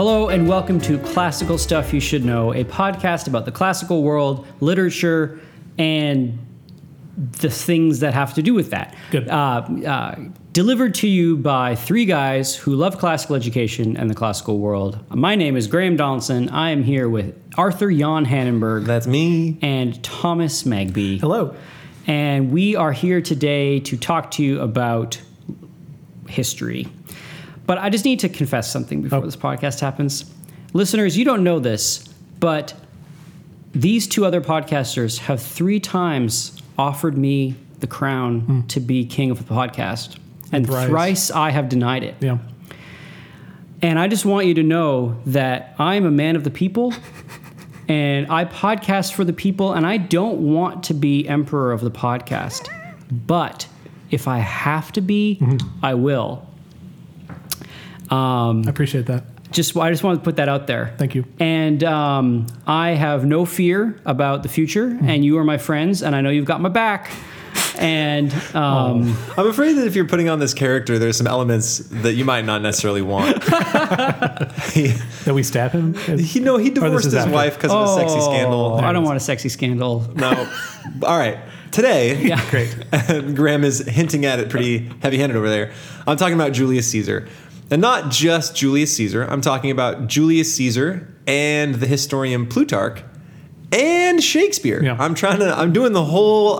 Hello and welcome to Classical Stuff You Should Know, a podcast about the classical world, literature, and the things that have to do with that. Good. Delivered to you by three guys who love classical education and the classical world. My name is Graham Donaldson. I am here with Arthur Jan Hannenberg. That's me. And Thomas Magby. Hello. And we are here today to talk to you about history. But I just need to confess something before this podcast happens. Listeners, you don't know this, but these two other podcasters have three times offered me the crown to be king of the podcast. And thrice I have denied it. Yeah. And I just want you to know that I'm a man of the people, and I podcast for the people, and I don't want to be emperor of the podcast. But if I have to be, I will. I appreciate that. I just wanted to put that out there. Thank you. And I have no fear about the future, and you are my friends, and I know you've got my back. And I'm afraid that if you're putting on this character, there's some elements that you might not necessarily want. That we stab him? He divorced his wife because of a sexy scandal. I don't want a sexy scandal. No. All right. Today, great. Graham is hinting at it pretty heavy-handed over there. I'm talking about Julius Caesar. And not just Julius Caesar. I'm talking about Julius Caesar and the historian Plutarch and Shakespeare. Yeah. I'm doing everybody. I'm doing the whole,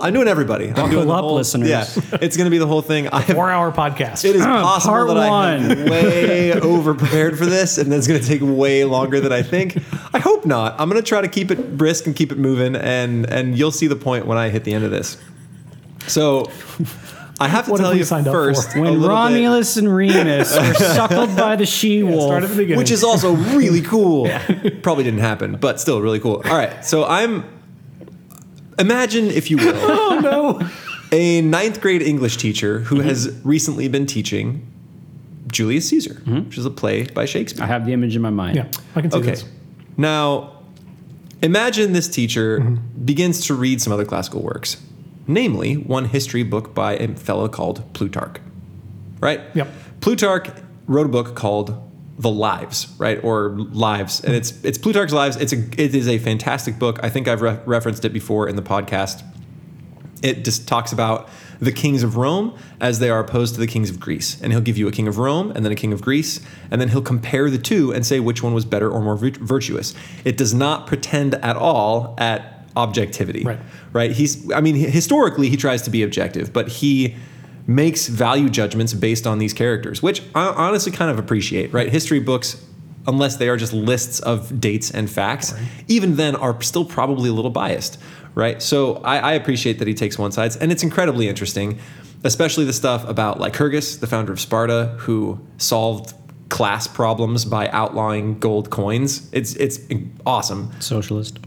listeners. Yeah, it's going to be the whole thing. A 4-hour podcast. It is possible Part that one. I have way over-prepared for this, and that's going to take way longer than I think. I hope not. I'm going to try to keep it brisk and keep it moving, and you'll see the point when I hit the end of this. So... I have to tell you first. When Romulus and Remus were suckled by the she-wolf, which is also really cool. Probably didn't happen, but still really cool. All right, so imagine, if you will, a ninth-grade English teacher who has recently been teaching Julius Caesar, which is a play by Shakespeare. I have the image in my mind. Yeah, I can see this. Now, imagine this teacher begins to read some other classical works. Namely, one history book by a fellow called Plutarch, right? Yep. Plutarch wrote a book called The Lives, right? Or Lives. And it's Plutarch's Lives. It is a fantastic book. I think I've referenced it before in the podcast. It just talks about the kings of Rome as they are opposed to the kings of Greece. And he'll give you a king of Rome and then a king of Greece. And then he'll compare the two and say which one was better or more virtuous. It does not pretend at all at objectivity, right? Historically, he tries to be objective, but he makes value judgments based on these characters, which I honestly kind of appreciate, right? History books, unless they are just lists of dates and facts, even then are still probably a little biased, right? So I appreciate that he takes one side, and it's incredibly interesting, especially the stuff about Lycurgus, the founder of Sparta, who solved class problems by outlawing gold coins. It's awesome. Socialist.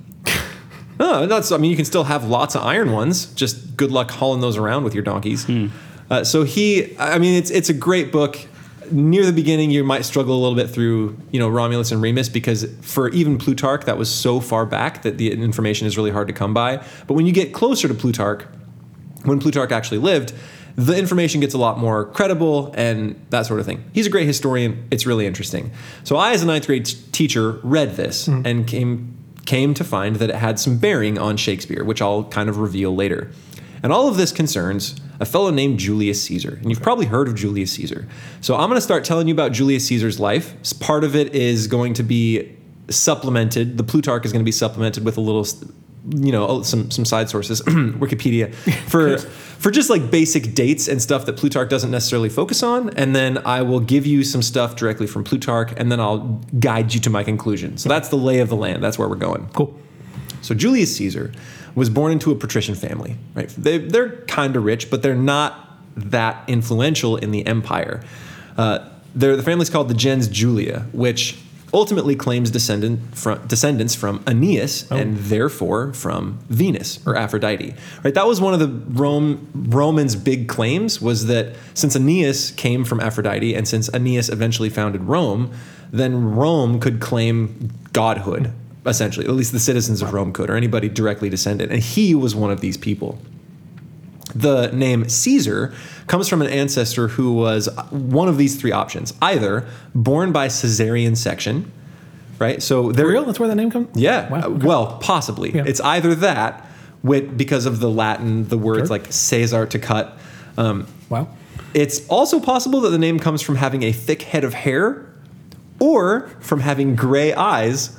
No, you can still have lots of iron ones. Just good luck hauling those around with your donkeys. It's a great book. Near the beginning, you might struggle a little bit through, Romulus and Remus, because for even Plutarch, that was so far back that the information is really hard to come by. But when you get closer to Plutarch, when Plutarch actually lived, the information gets a lot more credible and that sort of thing. He's a great historian. It's really interesting. So I, as a ninth grade teacher, read this and came to find that it had some bearing on Shakespeare, which I'll kind of reveal later. And all of this concerns a fellow named Julius Caesar. And you've probably heard of Julius Caesar. So I'm going to start telling you about Julius Caesar's life. Part of it is going to be supplemented. The Plutarch is going to be supplemented with a little, some side sources, Wikipedia, for just basic dates and stuff that Plutarch doesn't necessarily focus on. And then I will give you some stuff directly from Plutarch, and then I'll guide you to my conclusion. So that's the lay of the land. That's where we're going. Cool. So Julius Caesar was born into a patrician family, right? They're kind of rich, but they're not that influential in the empire. The family's called the gens Julia, which ultimately claims descendants from Aeneas and therefore from Venus or Aphrodite. Right? That was one of the Romans' big claims, was that since Aeneas came from Aphrodite and since Aeneas eventually founded Rome, then Rome could claim godhood, essentially. At least the citizens of Rome could, or anybody directly descended. And he was one of these people. The name Caesar comes from an ancestor who was one of these three options: either born by Caesarean section, right? So they're real. That's where the name comes. Yeah. Wow. Okay. Well, possibly. Yeah. It's either that, because of the Latin, the words like Caesar, to cut. Wow. It's also possible that the name comes from having a thick head of hair, or from having gray eyes,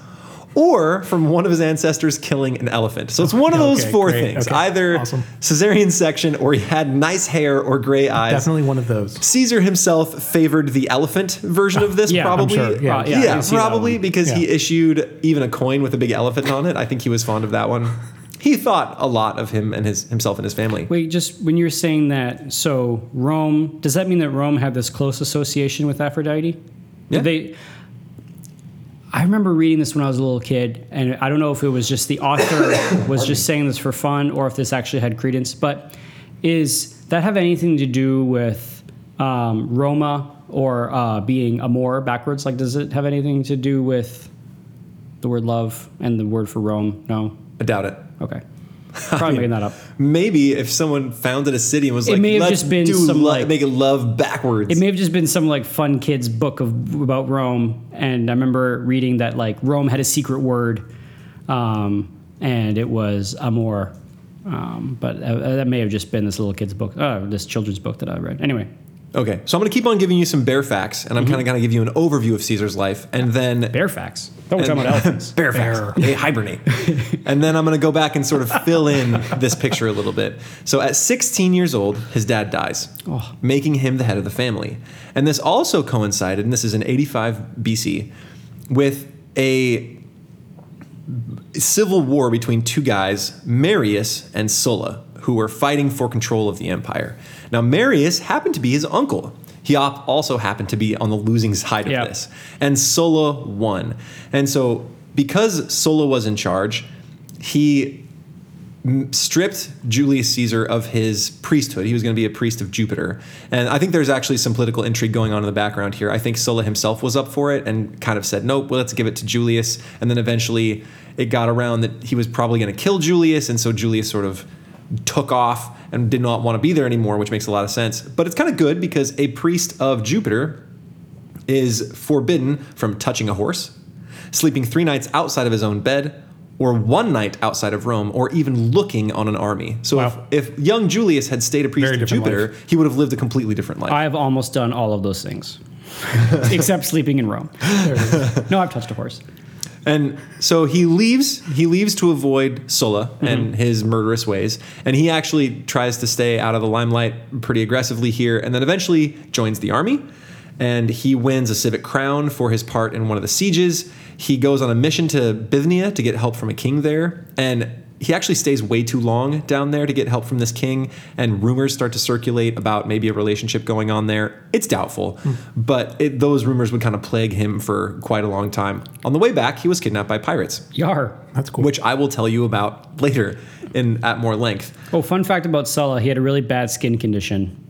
or from one of his ancestors killing an elephant. So it's one of those four things. Okay. Either Caesarean section, or he had nice hair, or gray eyes. Definitely one of those. Caesar himself favored the elephant version of this, probably. I'm sure. Probably because he issued even a coin with a big elephant on it. I think he was fond of that one. He thought a lot of him and himself and his family. Wait, just when you're saying that, so Rome, does that mean that Rome had this close association with Aphrodite? Yeah. I remember reading this when I was a little kid, and I don't know if it was just the author was just saying this for fun or if this actually had credence, but is that have anything to do with Roma or being amor backwards? Like, does it have anything to do with the word love and the word for Rome? No? I doubt it. Okay. Probably making that up. Maybe if someone founded a city and was like, let's make it love backwards. It may have just been some like fun kid's book about Rome. And I remember reading that like Rome had a secret word and it was amor. But that may have just been this little kid's book, this children's book that I read. Anyway. Okay. So I'm going to keep on giving you some bare facts, and I'm kind of going to give you an overview of Caesar's life. And then... Bare facts? Don't talk about elephants. Bare facts. They hibernate. And then I'm going to go back and sort of fill in this picture a little bit. So at 16 years old, his dad dies, making him the head of the family. And this also coincided, and this is in 85 BC, with a civil war between two guys, Marius and Sulla, who were fighting for control of the empire. Now, Marius happened to be his uncle. He also happened to be on the losing side of this. And Sulla won. And so because Sulla was in charge, he stripped Julius Caesar of his priesthood. He was going to be a priest of Jupiter. And I think there's actually some political intrigue going on in the background here. I think Sulla himself was up for it and kind of said, nope, well, let's give it to Julius. And then eventually it got around that he was probably going to kill Julius. And so Julius sort of took off and did not want to be there anymore, which makes a lot of sense. But it's kind of good because a priest of Jupiter is forbidden from touching a horse, sleeping 3 nights outside of his own bed, or 1 night outside of Rome, or even looking on an army. So if young Julius had stayed a priest of Jupiter, he would have lived a completely different life. I have almost done all of those things, except sleeping in Rome. No, I've touched a horse. And so he leaves to avoid Sulla and his murderous ways. And he actually tries to stay out of the limelight pretty aggressively here. And then eventually joins the army. And he wins a civic crown for his part in one of the sieges. He goes on a mission to Bithynia to get help from a king there. And he actually stays way too long down there to get help from this king. And rumors start to circulate about maybe a relationship going on there. It's doubtful. But those rumors would kind of plague him for quite a long time. On the way back, he was kidnapped by pirates. Yar. That's cool. Which I will tell you about later at more length. Oh, fun fact about Sulla. He had a really bad skin condition.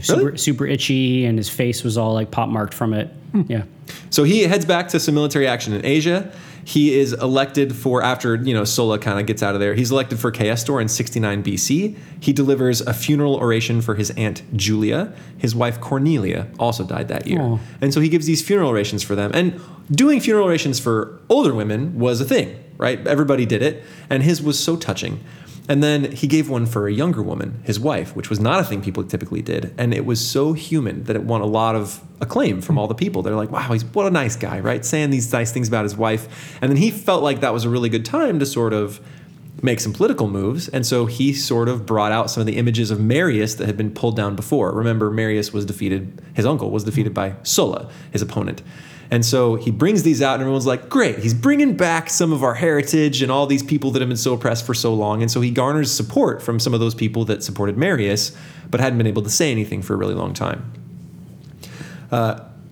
Super itchy, and his face was all like pop marked from it. Yeah. So he heads back to some military action in Asia. He is elected for, after Sulla kind of gets out of there, he's elected for quaestor in 69 BC. He delivers a funeral oration for his aunt Julia. His wife Cornelia also died that year. Aww. And so he gives these funeral orations for them. And doing funeral orations for older women was a thing, right? Everybody did it. And his was so touching. And then he gave one for a younger woman, his wife, which was not a thing people typically did. And it was so human that it won a lot of acclaim from all the people. They're like, wow, what a nice guy, right? Saying these nice things about his wife. And then he felt like that was a really good time to sort of make some political moves. And so he sort of brought out some of the images of Marius that had been pulled down before. Remember, Marius was defeated. His uncle was defeated by Sulla, his opponent. And so he brings these out, and everyone's like, great, he's bringing back some of our heritage and all these people that have been so oppressed for so long. And so he garners support from some of those people that supported Marius but hadn't been able to say anything for a really long time.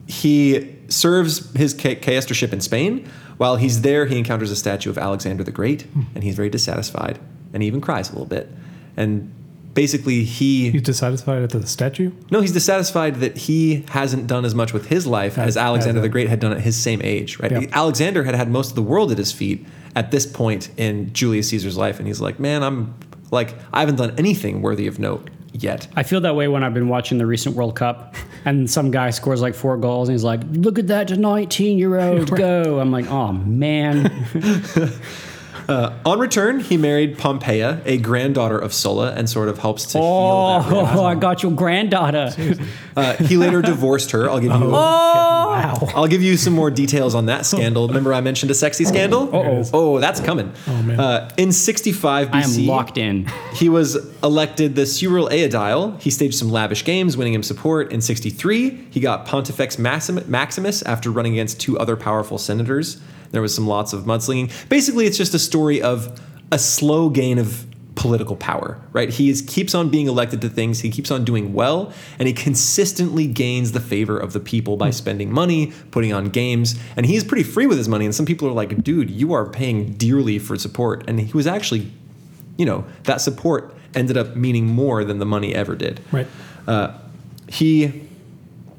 He serves his quaestorship in Spain. While he's there, he encounters a statue of Alexander the Great, and he's very dissatisfied, and he even cries a little bit. And basically, he's dissatisfied at the statue? No, he's dissatisfied that he hasn't done as much with his life as Alexander the Great had done at his same age, right? Yeah. Alexander had most of the world at his feet at this point in Julius Caesar's life, and he's like, man, I haven't done anything worthy of note. yet. I feel that way when I've been watching the recent World Cup and some guy scores like 4 goals and he's like, look at that 19-year-old go. I'm like, oh, man. On return, he married Pompeia, a granddaughter of Sulla, and sort of helps to heal that. Oh, I got your granddaughter. He later divorced her. I'll give you some more details on that scandal. Remember I mentioned a sexy scandal? Oh, that's coming. Oh, man. In 65 BC, I am locked in. He was elected the curule aedile. He staged some lavish games, winning him support. In 63, he got Pontifex Maximus after running against 2 other powerful senators. There was lots of mudslinging. Basically, it's just a story of a slow gain of political power, right? He keeps on being elected to things. He keeps on doing well, and he consistently gains the favor of the people by spending money, putting on games, and he's pretty free with his money. And some people are like, dude, you are paying dearly for support. And he was actually, that support ended up meaning more than the money ever did. Right. He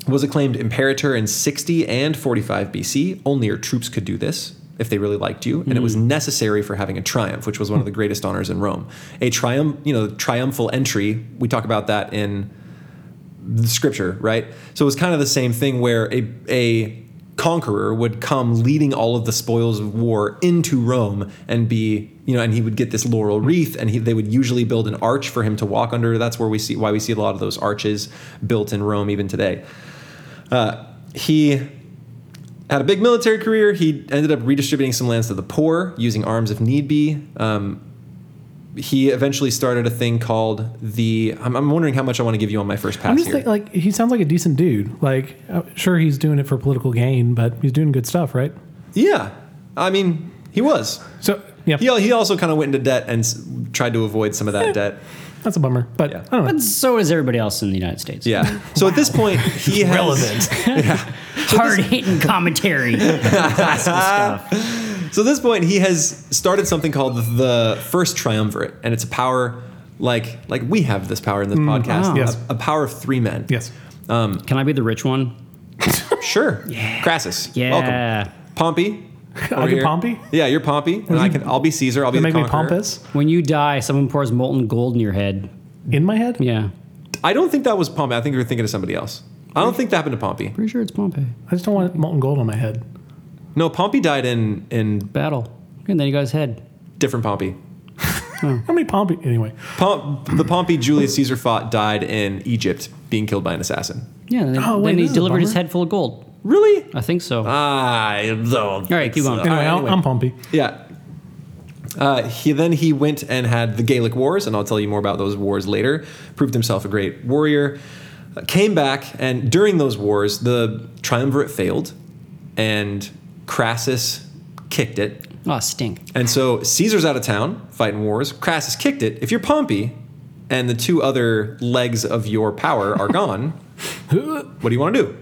was acclaimed imperator in 60 and 45 BC. Only your troops could do this if they really liked you, and it was necessary for having a triumph, which was one of the greatest honors in Rome. A triumph, triumphal entry, we talk about that in the scripture, right? So it was kind of the same thing where a conqueror would come leading all of the spoils of war into Rome and be, and he would get this laurel wreath, and they would usually build an arch for him to walk under. That's why we see a lot of those arches built in Rome even today. He had a big military career. He ended up redistributing some lands to the poor, using arms if need be. He eventually started a thing called I'm wondering how much I want to give you on my first pass. I'm just here. He sounds like a decent dude. Sure, he's doing it for political gain, but he's doing good stuff, right? Yeah. I mean, he was. So, yeah. He also kind of went into debt and tried to avoid some of that debt. That's a bummer, but yeah. I don't know. But so is everybody else in the United States. Yeah. So at this point, he has... Relevant. Yeah. Hard-hitting commentary. So at this point, he has started something called the First Triumvirate, and it's a power like we have this power in this podcast. Wow. Yes. A power of 3 men. Yes. Can I be the rich one? Sure. Yeah. Crassus. Yeah. Welcome. Pompey. I'll be Pompey? Yeah, you're Pompey. And I'll be Caesar. I'll be the conqueror. Make me pompous? When you die, someone pours molten gold in your head. In my head? Yeah. I don't think that was Pompey. I think you were thinking of somebody else. I don't think that happened to Pompey. Pretty sure it's Pompey. I just don't want molten gold on my head. No, Pompey died in battle. And then he got his head. Different Pompey. Oh. How many Pompey? Anyway. The Pompey Julius Caesar fought died in Egypt, being killed by an assassin. Yeah, and then he delivered his head full of gold. Really? I think so. All right, keep on. Anyway. I'm Pompey. Yeah. He went and had the Gallic Wars, and I'll tell you more about those wars later. Proved himself a great warrior. Came back, and during those wars, the triumvirate failed, and Crassus kicked it. Oh, stink. And so Caesar's out of town fighting wars. Crassus kicked it. If you're Pompey and the 2 other legs of your power are gone, what do you want to do?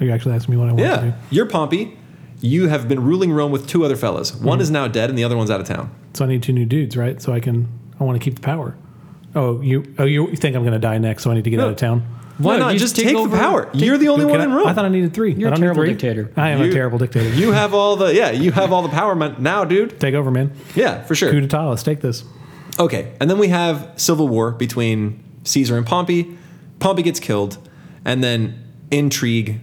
Are you actually asking me what I want to do? You're Pompey. You have been ruling Rome with 2 other fellas. One is now dead, and the other one's out of town. So I need 2 new dudes, right? So I want to keep the power. You think I'm going to die next, so I need to get out of town? Why not? Just take the power. You're the only one in Rome. I thought I needed 3. You're a terrible dictator. I am a terrible dictator. You have all the power now, dude. Take over, man. Yeah, for sure. Coup d'etat. Let's take this. Okay, and then we have civil war between Caesar and Pompey. Pompey gets killed, and then intrigue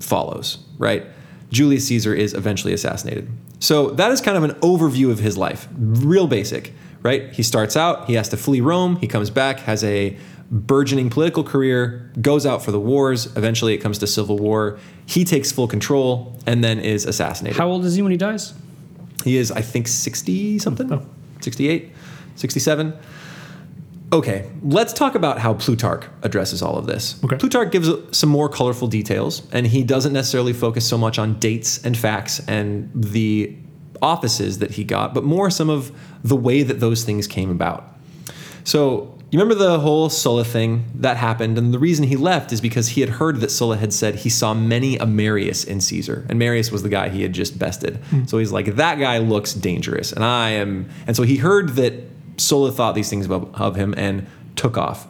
follows, right? Julius Caesar is eventually assassinated. So that is kind of an overview of his life, real basic, right? He starts out, he has to flee Rome, he comes back, has a burgeoning political career, goes out for the wars, eventually it comes to civil war, he takes full control, and then is assassinated. How old is he when he dies? He is, I think, 60-something, 68, 67. Okay, let's talk about how Plutarch addresses all of this. Okay. Plutarch gives some more colorful details, and he doesn't necessarily focus so much on dates and facts and the offices that he got, but more some of the way that those things came about. So you remember the whole Sulla thing that happened, and the reason he left is because he had heard that Sulla had said he saw many a Marius in Caesar, and Marius was the guy he had just bested. So he's like, that guy looks dangerous, and so he heard that Sulla thought these things of him and took off.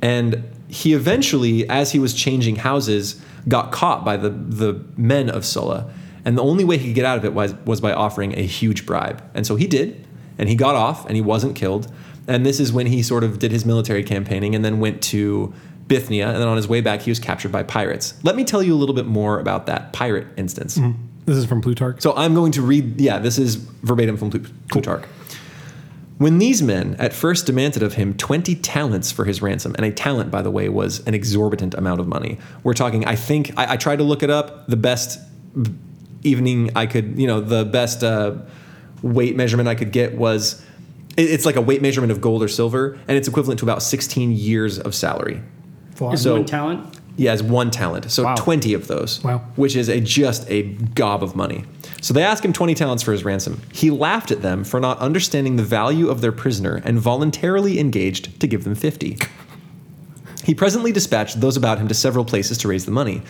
And he eventually, as he was changing houses, got caught by the men of Sulla. And the only way he could get out of it was by offering a huge bribe. And so he did. and he got off and he wasn't killed. And this is when he sort of did his military campaigning and then went to Bithynia, and then on his way back, he was captured by pirates. Let me tell you a little bit more about that pirate instance. Mm-hmm. This is from Plutarch. So I'm going to read, this is verbatim from Plutarch. Cool. When these men at first demanded of him 20 talents for his ransom, and a talent, by the way, was an exorbitant amount of money. We're talking, I think, I tried to look it up, the best evening I could, the best weight measurement I could get was, it's like a weight measurement of gold or silver, and it's equivalent to about 16 years of salary. Is one talent? Yeah, as one talent. So 20 of those, which is just a gob of money. So they asked him 20 talents for his ransom. He laughed at them for not understanding the value of their prisoner and voluntarily engaged to give them 50. He presently dispatched those about him to several places to raise the money,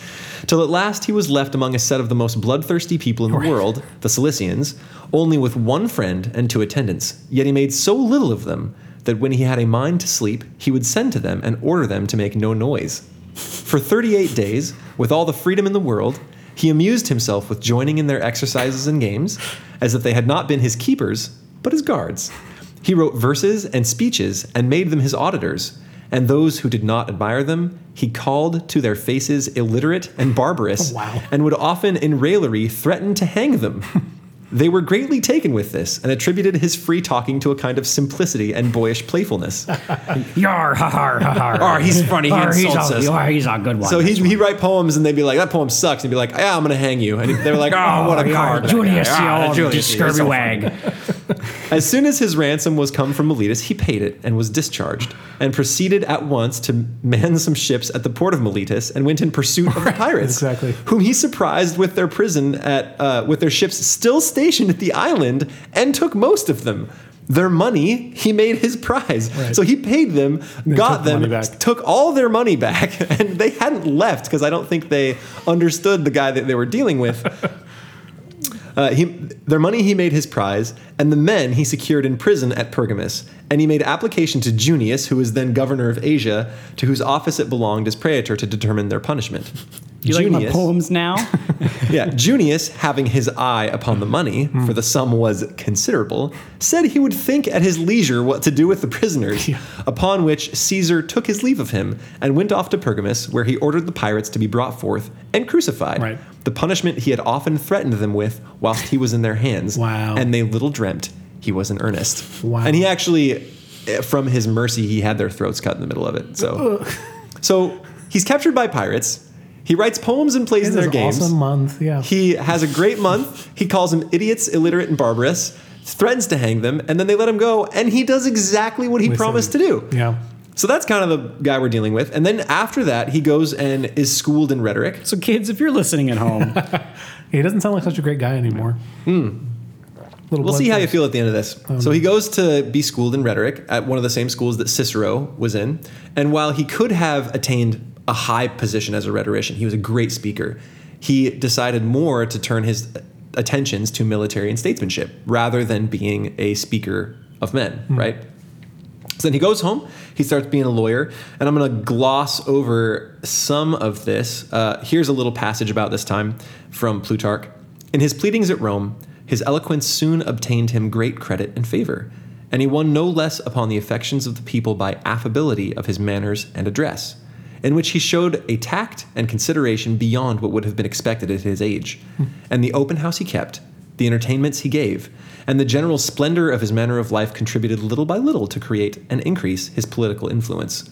till at last he was left among a set of the most bloodthirsty people in the world, the Cilicians, only with one friend and two attendants. Yet he made so little of them that when he had a mind to sleep, he would send to them and order them to make no noise. For 38 days, with all the freedom in the world, he amused himself with joining in their exercises and games, as if they had not been his keepers, but his guards. He wrote verses and speeches and made them his auditors, and those who did not admire them, he called to their faces illiterate and barbarous, and would often in raillery threaten to hang them. They were greatly taken with this and attributed his free talking to a kind of simplicity and boyish playfulness. Yar, ha, har, ha, har. Oh, he's funny. He's a good one. So he'd write poems and they'd be like, that poem sucks. And he'd be like, yeah, I'm going to hang you. And they were like, oh, what a card. Julius, you old scurvy wag. As soon as his ransom was come from Miletus, he paid it and was discharged, and proceeded at once to man some ships at the port of Miletus and went in pursuit of the pirates, whom he surprised with their ships still stationed at the island, and took most of them. Their money, he made his prize. Right. So he paid them, got them, took all their money back, and they hadn't left because I don't think they understood the guy that they were dealing with. Their money he made his prize, and the men he secured in prison at Pergamos. And he made application to Junius, who was then governor of Asia, to whose office it belonged as praetor to determine their punishment. Junius, like my poems now? Junius, having his eye upon the money, for the sum was considerable, said he would think at his leisure what to do with the prisoners, upon which Caesar took his leave of him and went off to Pergamus, where he ordered the pirates to be brought forth and crucified. Right. The punishment he had often threatened them with whilst he was in their hands, and they little dreamt he was in earnest. And he actually, from his mercy, he had their throats cut in the middle of it. So he's captured by pirates. He writes poems and plays in their games. Awesome month, He has a great month. He calls them idiots, illiterate, and barbarous, threatens to hang them, and then they let him go, and he does exactly what he promised to do. Yeah. So that's kind of the guy we're dealing with. And then after that, he goes and is schooled in rhetoric. So kids, if you're listening at home. He doesn't sound like such a great guy anymore. We'll see how you feel at the end of this. So he goes to be schooled in rhetoric at one of the same schools that Cicero was in. And while he could have attained a high position as a rhetorician, he was a great speaker. He decided more to turn his attentions to military and statesmanship rather than being a speaker of men, right? So then he goes home, he starts being a lawyer, and I'm going to gloss over some of this. Here's a little passage about this time from Plutarch. In his pleadings at Rome, his eloquence soon obtained him great credit and favor, and he won no less upon the affections of the people by affability of his manners and address, in which he showed a tact and consideration beyond what would have been expected at his age. And the open house he kept, the entertainments he gave, and the general splendor of his manner of life contributed little by little to create and increase his political influence.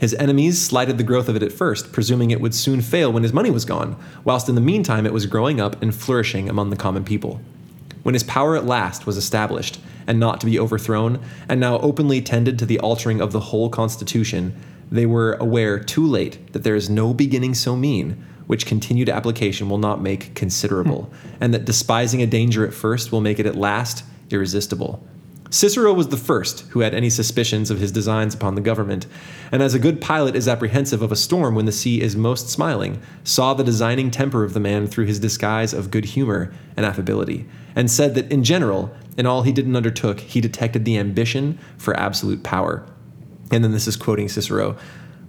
His enemies slighted the growth of it at first, presuming it would soon fail when his money was gone, whilst in the meantime it was growing up and flourishing among the common people. When his power at last was established, and not to be overthrown, and now openly tended to the altering of the whole constitution, they were aware too late that there is no beginning so mean, which continued application will not make considerable, and that despising a danger at first will make it at last irresistible. Cicero was the first who had any suspicions of his designs upon the government, and as a good pilot is apprehensive of a storm when the sea is most smiling, saw the designing temper of the man through his disguise of good humor and affability, and said that in general, in all he did and undertook, he detected the ambition for absolute power. And then this is quoting Cicero.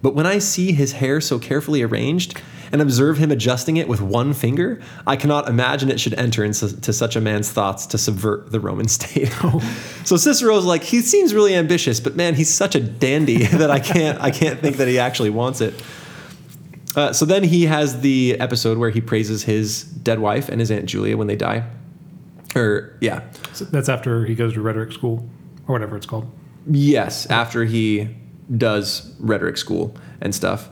But when I see his hair so carefully arranged and observe him adjusting it with one finger, I cannot imagine it should enter into such a man's thoughts to subvert the Roman state. So Cicero's like, he seems really ambitious, but man, he's such a dandy that I can't think that he actually wants it. So then he has the episode where he praises his dead wife and his Aunt Julia when they die. So that's after he goes to rhetoric school or whatever it's called. Yes, after he does rhetoric school and stuff.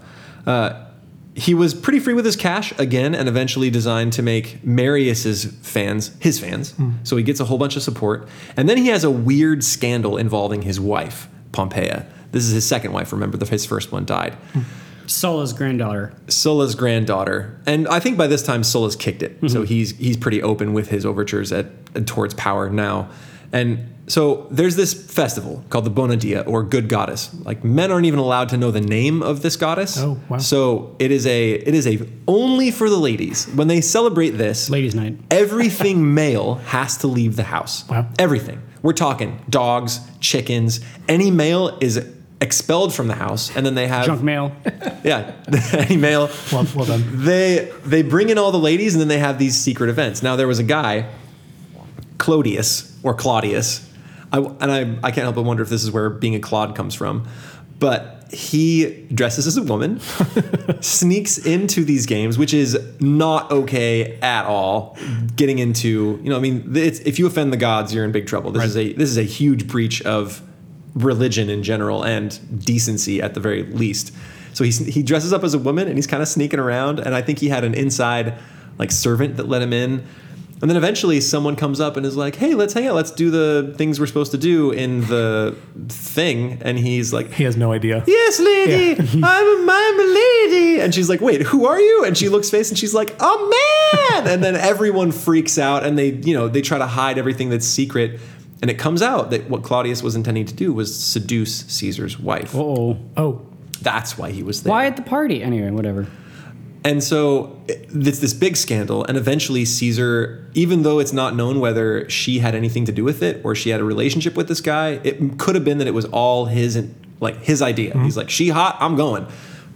He was pretty free with his cash again and eventually designed to make Marius's fans his fans. So he gets a whole bunch of support. And then he has a weird scandal involving his wife, Pompeia. This is his second wife. Remember, his first one died. Sulla's granddaughter. And I think by this time Sulla's kicked it. So he's pretty open with his overtures towards power now. And so there's this festival called the Bonadia, or Good Goddess. Like, men aren't even allowed to know the name of this goddess. Oh, wow. So it is only for the ladies. When they celebrate this, ladies' night, everything male has to leave the house. Wow. Everything. We're talking dogs, chickens, any male is expelled from the house, and then they have junk mail. Yeah, any mail. Well done. They bring in all the ladies, and then they have these secret events. Now there was a guy, Clodius, and I can't help but wonder if this is where being a clod comes from. But he dresses as a woman, sneaks into these games, which is not okay at all. Getting into, if you offend the gods, you're in big trouble. This is a huge breach of religion in general and decency at the very least. So he dresses up as a woman and he's kind of sneaking around, and I think he had an inside servant that let him in. And then eventually someone comes up and is like, hey, let's hang out. Let's do the things we're supposed to do in the thing. And he's like... He has no idea. Yes, lady. Yeah. I'm a lady. And she's like, wait, who are you? And she looks face and she's like, oh, man. And then everyone freaks out and they try to hide everything that's secret. And it comes out that what Claudius was intending to do was seduce Caesar's wife. Oh. That's why he was there. Why at the party? Anyway, whatever. And so it's this big scandal. And eventually Caesar, even though it's not known whether she had anything to do with it or she had a relationship with this guy, it could have been that it was all his idea. Mm-hmm. He's like, she hot, I'm going.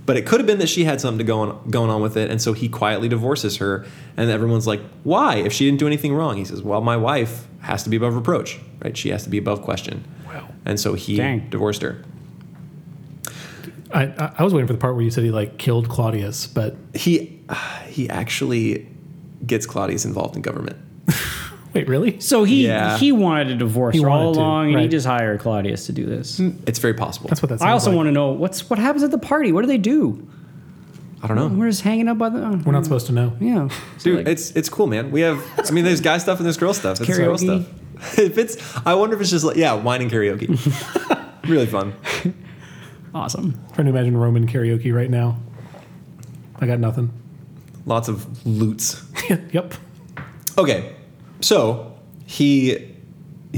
But it could have been that she had something to going on with it, and so he quietly divorces her. And everyone's like, why? If she didn't do anything wrong. He says, well, my wife has to be above reproach, right? She has to be above question. Wow. And so he divorced her. I was waiting for the part where you said he killed Claudius, but... He actually gets Claudius involved in government. Wait, really? So he wanted a divorce all along, and he just hired Claudius to do this. It's very possible. That's what that sounds like. I also want to know what happens at the party. What do they do? I don't know. We're just hanging out by the... We're not supposed to know. Yeah. Dude, it's cool, man. We have... there's guy stuff and there's girl stuff. It's girl stuff. I wonder if it's just wine and karaoke. Really fun. Awesome. I'm trying to imagine Roman karaoke right now. I got nothing. Lots of lutes. Yep. Okay. So he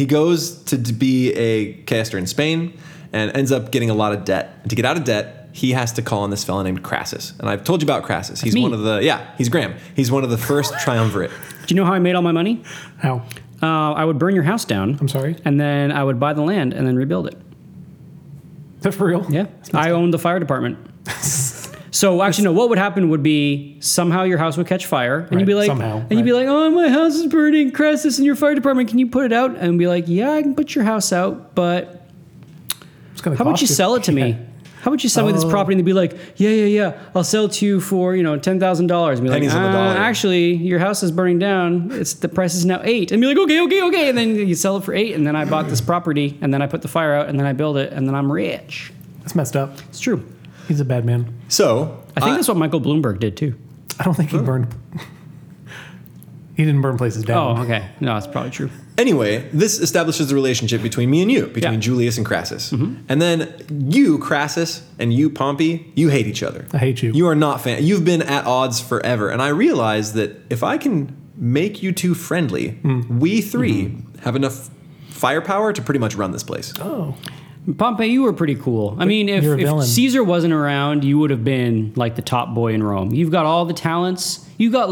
goes to be a caster in Spain and ends up getting a lot of debt. And to get out of debt, he has to call on this fellow named Crassus. And I've told you about Crassus. He's one of the... Yeah, he's Graham. He's one of the first triumvirate. Do you know how I made all my money? How? I would burn your house down. I'm sorry? And then I would buy the land and then rebuild it. Is that for real? Yeah. I owned the fire department. So actually, no, what would happen would be somehow your house would catch fire and you'd be like, you'd be like, oh, my house is burning, Crassus, in your fire department, can you put it out? And be like, yeah, I can put your house out, but how about you sell it to me? How about you sell me this property? And they'd be like, yeah, I'll sell it to you for, $10,000. And be like, actually, your house is burning down. The price is now $8,000. And be like, okay. And then you sell it for $8,000. And then I bought this property and then I put the fire out and then I build it and then I'm rich. That's messed up. It's true. He's a bad man. So I think that's what Michael Bloomberg did too. I don't think he burned. He didn't burn places down. Oh, okay. No, that's probably true. Anyway, this establishes the relationship between me and you, between Julius and Crassus. Mm-hmm. And then you, Crassus, and you, Pompey, you hate each other. I hate you. You are not fan. You've been at odds forever. And I realize that if I can make you two friendly, we three have enough firepower to pretty much run this place. Oh. Pompey, you were pretty cool. I mean, if Caesar wasn't around, you would have been the top boy in Rome. You've got all the talents. You got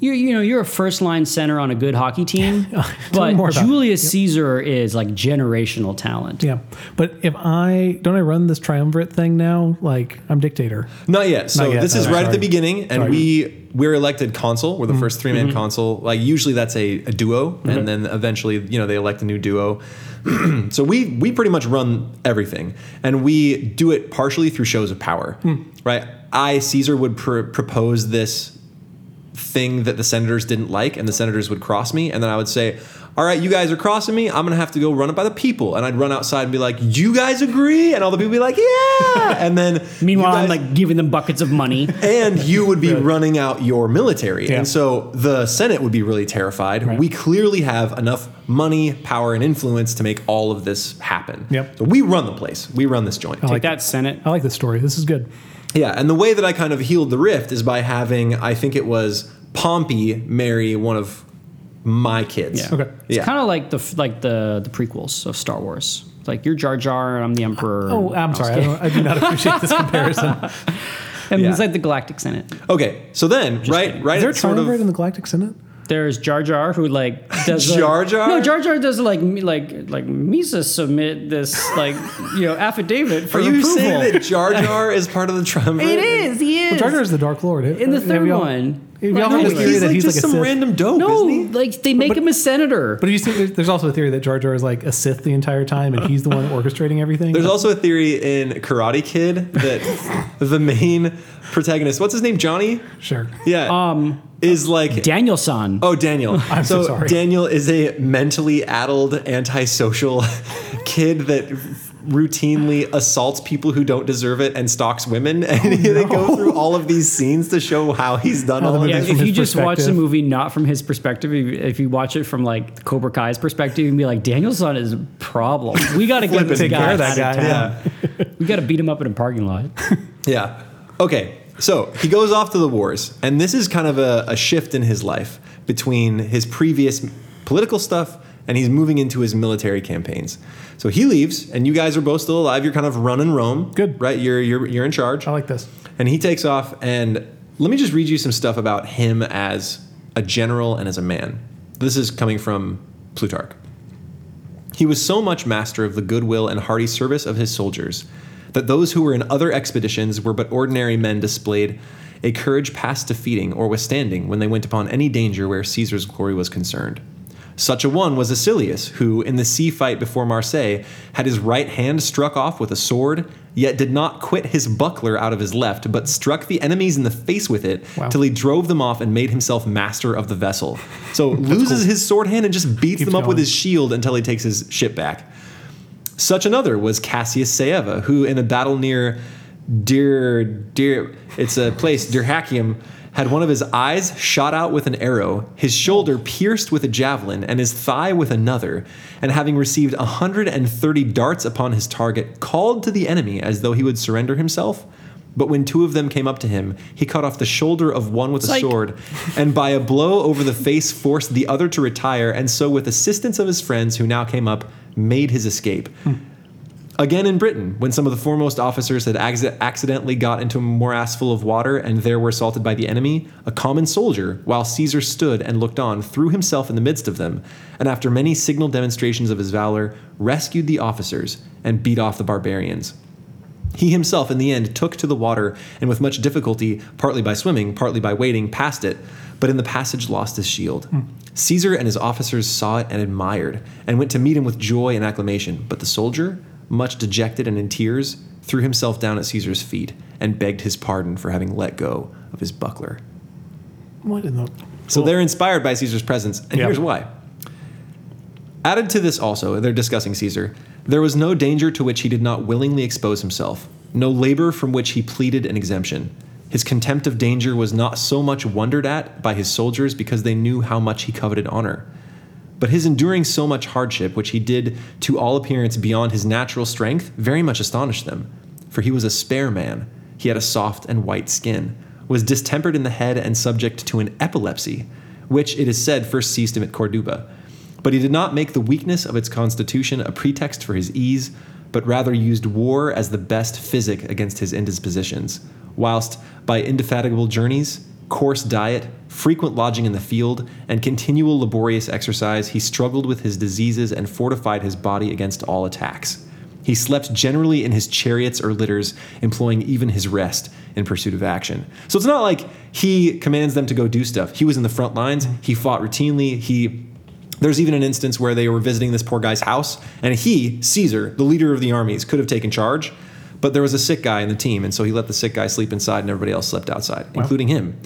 You're a first line center on a good hockey team, but Julius Caesar is like generational talent. Yeah, but if I run this triumvirate thing now, like I'm dictator. Not yet. So this is right at the beginning, and we're elected consul. We're the first 3-man consul. Like usually that's a duo, and then eventually they elect a new duo. So we pretty much run everything, and we do it partially through shows of power, right? Caesar would propose this thing that the senators didn't like, and the senators would cross me, and then I would say, all right, you guys are crossing me, I'm gonna have to go run it by the people. And I'd run outside and be like, you guys agree? And all the people would be like, yeah. And then meanwhile I'm like giving them buckets of money, and you would be running out your military. And so the Senate would be really terrified. We clearly have enough money, power, and influence to make all of this happen. So we run the place, we run this joint. I like that Senate. I like this story, this is good. Yeah, and the way that I kind of healed the rift is by having, I think it was Pompey marry one of my kids. Yeah, okay. It's kind of like the prequels of Star Wars. It's like, you're Jar Jar and I'm the Emperor. Oh, I'm sorry. I do not appreciate this comparison. And it's like the Galactic Senate. Okay, so then, right? Is there a triumvirate in the Galactic Senate? There's Jar Jar who like does Jar Jar. No, Jar Jar does like Misa submit this affidavit for approval. Are you saying that Jar Jar is part of the triumvirate? It is. He is. Well, Jar Jar is the Dark Lord. In the third one. He's just some random dope, isn't he? No, like they make him a senator. But you see, there's also a theory that Jar Jar is like a Sith the entire time, and he's the one orchestrating everything. There's also a theory in Karate Kid that the main protagonist, what's his name, Johnny? Sure. Yeah. Is like Daniel-san. Oh, Daniel. I'm so sorry. Daniel is a mentally addled, antisocial kid that routinely assaults people who don't deserve it and stalks women, and they go through all of these scenes to show how he's done all of this. If you just watch the movie not from his perspective, if you watch it from like Cobra Kai's perspective, you can be like, Daniel's son is a problem. We got to get this guy out of town. Yeah. We got to beat him up in a parking lot. Yeah. Okay. So he goes off to the wars, and this is kind of a shift in his life between his previous political stuff and he's moving into his military campaigns. So he leaves, and you guys are both still alive. You're kind of running Rome. Good. Right? You're in charge. I like this. And he takes off, and let me just read you some stuff about him as a general and as a man. This is coming from Plutarch. He was so much master of the goodwill and hearty service of his soldiers that those who were in other expeditions were but ordinary men displayed a courage past defeating or withstanding when they went upon any danger where Caesar's glory was concerned. Such a one was Acilius, who, in the sea fight before Marseille, had his right hand struck off with a sword, yet did not quit his buckler out of his left, but struck the enemies in the face with it till he drove them off and made himself master of the vessel. So loses his sword hand and just beats them up with his shield until he takes his ship back. Such another was Cassius Saeva, who, in a battle near Dyrrhachium, had one of his eyes shot out with an arrow, his shoulder pierced with a javelin, and his thigh with another, and having received 130 darts upon his target, called to the enemy as though he would surrender himself. But when two of them came up to him, he cut off the shoulder of one with a sword, and by a blow over the face forced the other to retire, and so with assistance of his friends who now came up, made his escape. Again in Britain, when some of the foremost officers had accidentally got into a morass full of water and there were assaulted by the enemy, a common soldier, while Caesar stood and looked on, threw himself in the midst of them, and after many signal demonstrations of his valor, rescued the officers and beat off the barbarians. He himself, in the end, took to the water, and with much difficulty, partly by swimming, partly by wading, passed it, but in the passage lost his shield. Caesar and his officers saw it and admired, and went to meet him with joy and acclamation, but the soldier, much dejected and in tears, threw himself down at Caesar's feet and begged his pardon for having let go of his buckler. What in the... So they're inspired by Caesar's presence, and here's why. Added to this also, they're discussing Caesar, there was no danger to which he did not willingly expose himself, no labor from which he pleaded an exemption. His contempt of danger was not so much wondered at by his soldiers because they knew how much he coveted honor. But his enduring so much hardship, which he did to all appearance beyond his natural strength, very much astonished them. For he was a spare man. He had a soft and white skin, was distempered in the head and subject to an epilepsy, which, it is said, first seized him at Corduba. But he did not make the weakness of its constitution a pretext for his ease, but rather used war as the best physic against his indispositions, whilst, by indefatigable journeys, coarse diet, frequent lodging in the field, and continual laborious exercise, he struggled with his diseases and fortified his body against all attacks. He slept generally in his chariots or litters, employing even his rest in pursuit of action. So it's not like he commands them to go do stuff. He was in the front lines. He fought routinely. There's even an instance where they were visiting this poor guy's house, and he, Caesar, the leader of the armies, could have taken charge, but there was a sick guy in the team, and so he let the sick guy sleep inside, and everybody else slept outside, including him.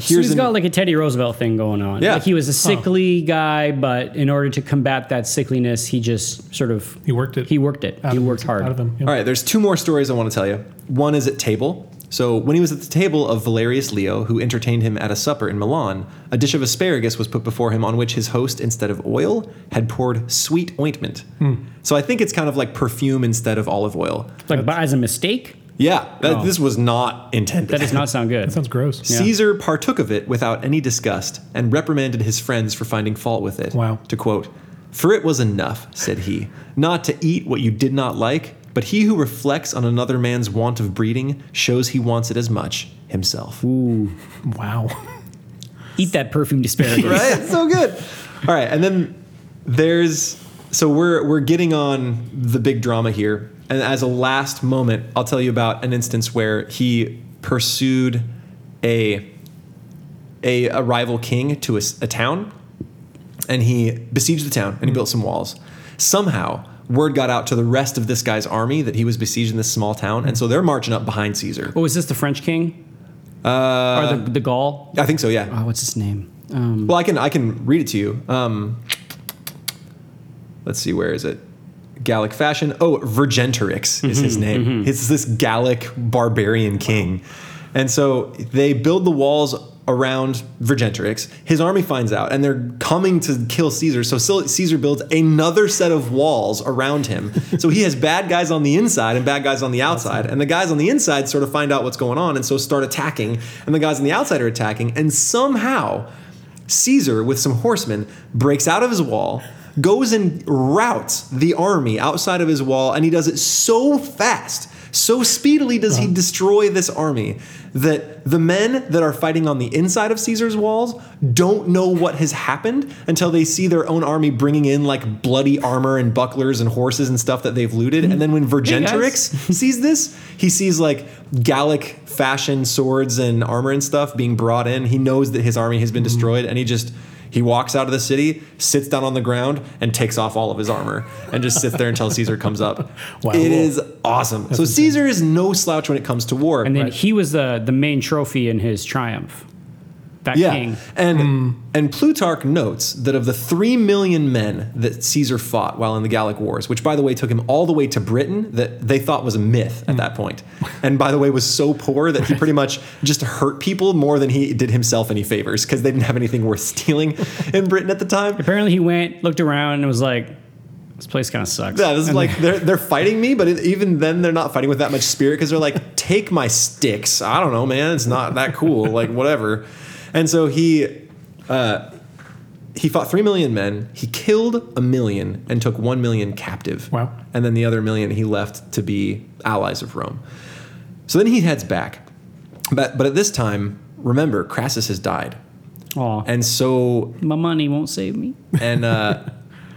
He's got like a Teddy Roosevelt thing going on. Yeah. Like he was a sickly guy, but in order to combat that sickliness, he just sort of... He worked it. He worked hard. Out of him, yeah. All right, there's two more stories I want to tell you. One is at table. So when he was at the table of Valerius Leo, who entertained him at a supper in Milan, a dish of asparagus was put before him on which his host, instead of oil, had poured sweet ointment. So I think it's kind of like perfume instead of olive oil. Like by, as a mistake? Yeah, this was not intended. That does not sound good. That sounds gross. Yeah. Caesar partook of it without any disgust and reprimanded his friends for finding fault with it. Wow. To quote, "For it was enough," said he, "not to eat what you did not like, but he who reflects on another man's want of breeding shows he wants it as much himself." Ooh, wow. Eat that perfumed asparagus. Right? It's so good. All right, and then there's... So we're getting on the big drama here. And as a last moment, I'll tell you about an instance where he pursued a rival king to a town, and he besieged the town, and he built some walls. Somehow, word got out to the rest of this guy's army that he was besieging this small town, and so they're marching up behind Caesar. Oh, is this the French king? Or the Gaul? I think so, yeah. Oh, what's his name? Well, I can read it to you. Let's see, where is it? Gallic fashion. Oh, Vercingetorix is his name. It's this Gallic barbarian king. And so they build the walls around Vercingetorix. His army finds out, and they're coming to kill Caesar. So Caesar builds another set of walls around him. So he has bad guys on the inside and bad guys on the outside. And the guys on the inside sort of find out what's going on and so start attacking. And the guys on the outside are attacking. And somehow Caesar, with some horsemen, breaks out of his wall, goes and routs the army outside of his wall, and he does it so fast, so speedily does he destroy this army that the men that are fighting on the inside of Caesar's walls don't know what has happened until they see their own army bringing in like bloody armor and bucklers and horses and stuff that they've looted. And then when Vercingetorix sees this, he sees like Gallic fashion swords and armor and stuff being brought in. He knows that his army has been destroyed, and he walks out of the city, sits down on the ground, and takes off all of his armor and just sits there until Caesar comes up. Wow. It is awesome. That's insane. Caesar is no slouch when it comes to war. And then he was the main trophy in his triumph. King. And Plutarch notes that of the 3 million men that Caesar fought while in the Gallic Wars, which by the way took him all the way to Britain, that they thought was a myth at that point, and by the way was so poor that he pretty much just hurt people more than he did himself any favors because they didn't have anything worth stealing in Britain at the time. Apparently he went, looked around, and was like, this place kind of sucks. Yeah, this is like, they're fighting me, but even then they're not fighting with that much spirit because they're like, take my sticks. I don't know, man. It's not that cool. Like, whatever. And so he fought 3 million men. He killed 1 million and took 1 million captive. Wow. And then the other 1 million he left to be allies of Rome. So then he heads back. But at this time, remember, Crassus has died. Aw. And so... my money won't save me. And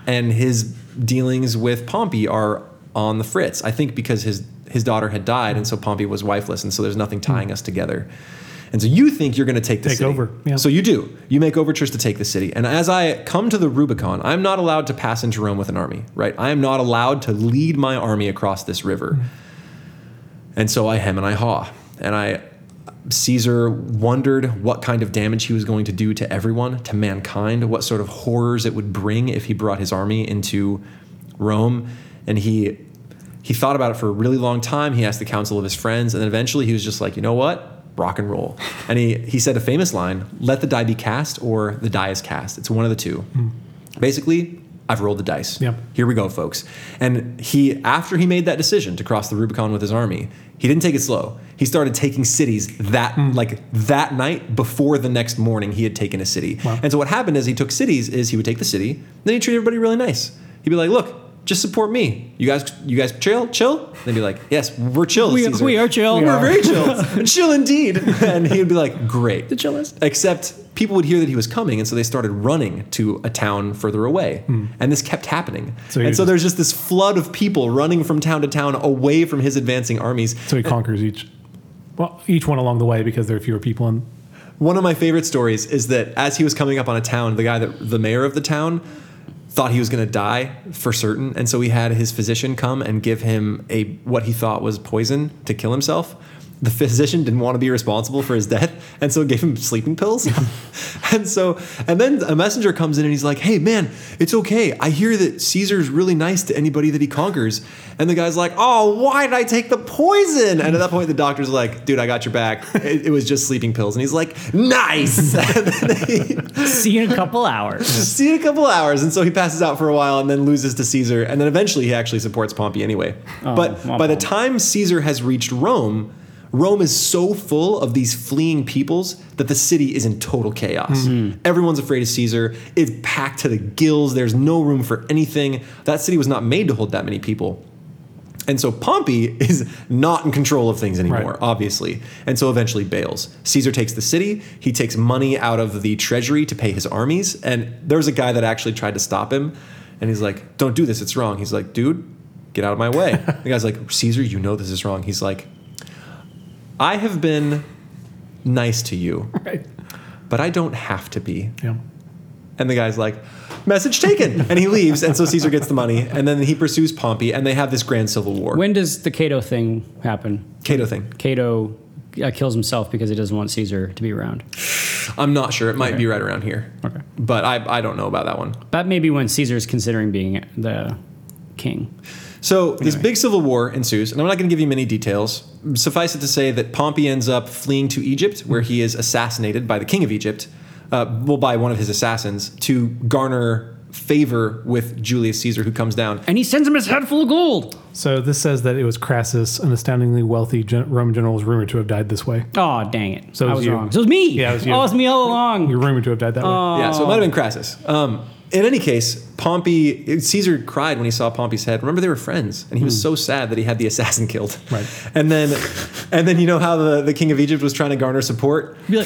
and his dealings with Pompey are on the fritz, I think because his daughter had died, and so Pompey was wifeless, and so there's nothing tying us together. And so you think you're going to take the city. Take over. Yeah. So you do. You make overtures to take the city. And as I come to the Rubicon, I'm not allowed to pass into Rome with an army, right? I am not allowed to lead my army across this river. And so I hem and I haw. And Caesar wondered what kind of damage he was going to do to everyone, to mankind, what sort of horrors it would bring if he brought his army into Rome. And he thought about it for a really long time. He asked the counsel of his friends. And then eventually he was just like, you know what? Rock and roll. And he said a famous line, let the die be cast or the die is cast. It's one of the two. Basically, I've rolled the dice. Yep. Here we go, folks. And after he made that decision to cross the Rubicon with his army, he didn't take it slow. He started taking cities that night before the next morning he had taken a city. Wow. And so what happened is he took cities, he would take the city, then he'd treat everybody really nice. He'd be like, look, just support me. You guys chill? They'd be like, yes, we're chill. We are chill. We're very chill. Chill indeed. And he would be like, great. The chillest. Except people would hear that he was coming, and so they started running to a town further away. Hmm. And this kept happening. So there's just this flood of people running from town to town away from his advancing armies. So he conquers each one along the way because there are fewer people in. One of my favorite stories is that as he was coming up on a town, the mayor of the town thought he was going to die for certain. And so he had his physician come and give him what he thought was poison to kill himself. The physician didn't want to be responsible for his death, and so gave him sleeping pills. And then a messenger comes in and he's like, hey, man, it's okay. I hear that Caesar's really nice to anybody that he conquers. And the guy's like, oh, why did I take the poison? And at that point, the doctor's like, dude, I got your back. It was just sleeping pills. And he's like, nice. See you in a couple hours. See you in a couple hours. And so he passes out for a while and then loses to Caesar. And then eventually he actually supports Pompey anyway. Oh, but by the time Caesar has reached Rome, Rome is so full of these fleeing peoples that the city is in total chaos. Mm-hmm. Everyone's afraid of Caesar. It's packed to the gills. There's no room for anything. That city was not made to hold that many people. And so Pompey is not in control of things anymore, Obviously. And so eventually bails. Caesar takes the city. He takes money out of the treasury to pay his armies. And there was a guy that actually tried to stop him. And he's like, don't do this. It's wrong. He's like, dude, get out of my way. The guy's like, Caesar, you know this is wrong. He's like, I have been nice to you, but I don't have to be. Yeah. And the guy's like, message taken. And he leaves. And so Caesar gets the money. And then he pursues Pompey. And they have this grand civil war. When does the Cato thing happen? Cato kills himself because he doesn't want Caesar to be around. I'm not sure. It might be right around here. Okay. But I don't know about that one. That may be when Caesar's considering being the king. So this big civil war ensues, and I'm not going to give you many details. Suffice it to say that Pompey ends up fleeing to Egypt, where he is assassinated by the king of Egypt, by one of his assassins, to garner favor with Julius Caesar, who comes down. And he sends him his head full of gold. So this says that it was Crassus, an astoundingly wealthy Roman general, was rumored to have died this way. Oh, dang it. So I was wrong. So it was me. Yeah, it was you. Oh, it was me all along. You were rumored to have died that way. Yeah, so it might have been Crassus. In any case, Caesar cried when he saw Pompey's head. Remember, they were friends, and he was so sad that he had the assassin killed. Right. And then you know how the king of Egypt was trying to garner support? He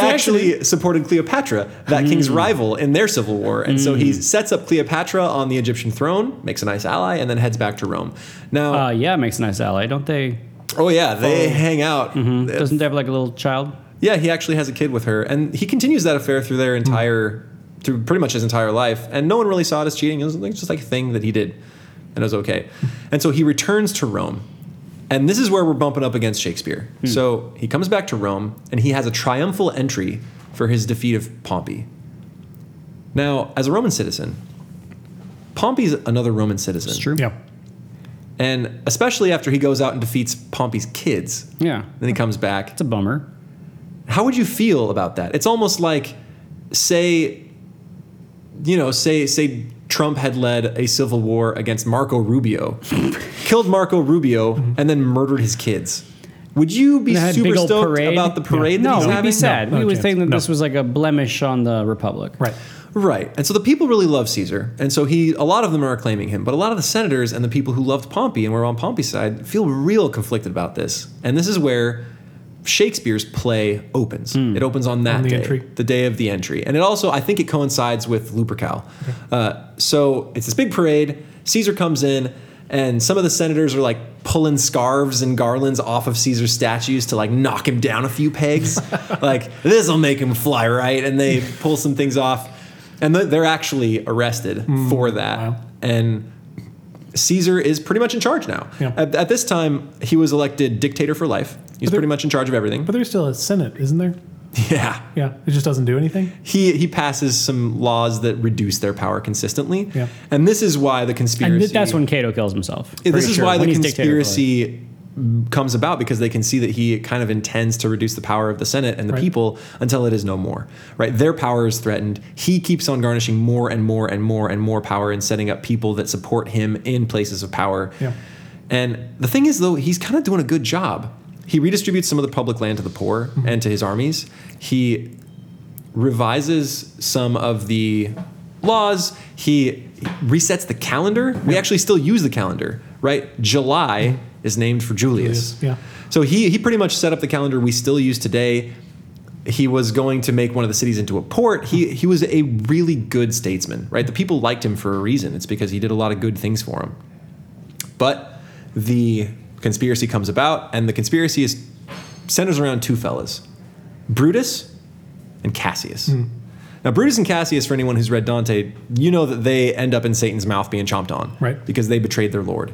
actually supported Cleopatra, that king's rival, in their civil war. And so he sets up Cleopatra on the Egyptian throne, makes a nice ally, and then heads back to Rome. Now, makes a nice ally, don't they? Oh, yeah, they hang out. Mm-hmm. Doesn't they have like a little child? Yeah, he actually has a kid with her, and he continues that affair through their entire... through pretty much his entire life, and no one really saw it as cheating. It was just like a thing that he did, and it was okay. And so he returns to Rome, and this is where we're bumping up against Shakespeare. So he comes back to Rome, and he has a triumphal entry for his defeat of Pompey. Now, as a Roman citizen, Pompey's another Roman citizen. It's true. Yeah. And especially after he goes out and defeats Pompey's kids. Yeah. Then he comes back. It's a bummer. How would you feel about that? It's almost like, say Trump had led a civil war against Marco Rubio, killed Marco Rubio, and then murdered his kids. Would you be super stoked about the parade that he's having? No, we'd be sad. We would think that this was like a blemish on the Republic. Right. And so the people really love Caesar. And so a lot of them are acclaiming him. But a lot of the senators and the people who loved Pompey and were on Pompey's side feel real conflicted about this. And this is where Shakespeare's play opens. It opens on that day, the day of the entry. And it also, I think it coincides with Lupercal. Okay. So it's this big parade. Caesar comes in, and some of the senators are like pulling scarves and garlands off of Caesar's statues to like knock him down a few pegs. Like, this'll make him fly, right? And they pull some things off. And they're actually arrested for that. Wow. And Caesar is pretty much in charge now. Yeah. At this time, he was elected dictator for life. He's pretty much in charge of everything. But there's still a Senate, isn't there? Yeah. Yeah. It just doesn't do anything. He passes some laws that reduce their power consistently. Yeah. And this is why the conspiracy... And that's when Cato kills himself. This is why the conspiracy comes about, because they can see that he kind of intends to reduce the power of the Senate and the people until it is no more. Right? Their power is threatened. He keeps on garnishing more and more and more and more power and setting up people that support him in places of power. Yeah. And the thing is, though, he's kind of doing a good job. He redistributes some of the public land to the poor and to his armies. He revises some of the laws. He resets the calendar. We actually still use the calendar, right? July is named for Julius. So he pretty much set up the calendar we still use today. He was going to make one of the cities into a port. He was a really good statesman, right? The people liked him for a reason. It's because he did a lot of good things for them. But the conspiracy comes about, and the conspiracy centers around two fellas, Brutus and Cassius. Now, Brutus and Cassius, for anyone who's read Dante, you know that they end up in Satan's mouth being chomped on, right? Because they betrayed their lord.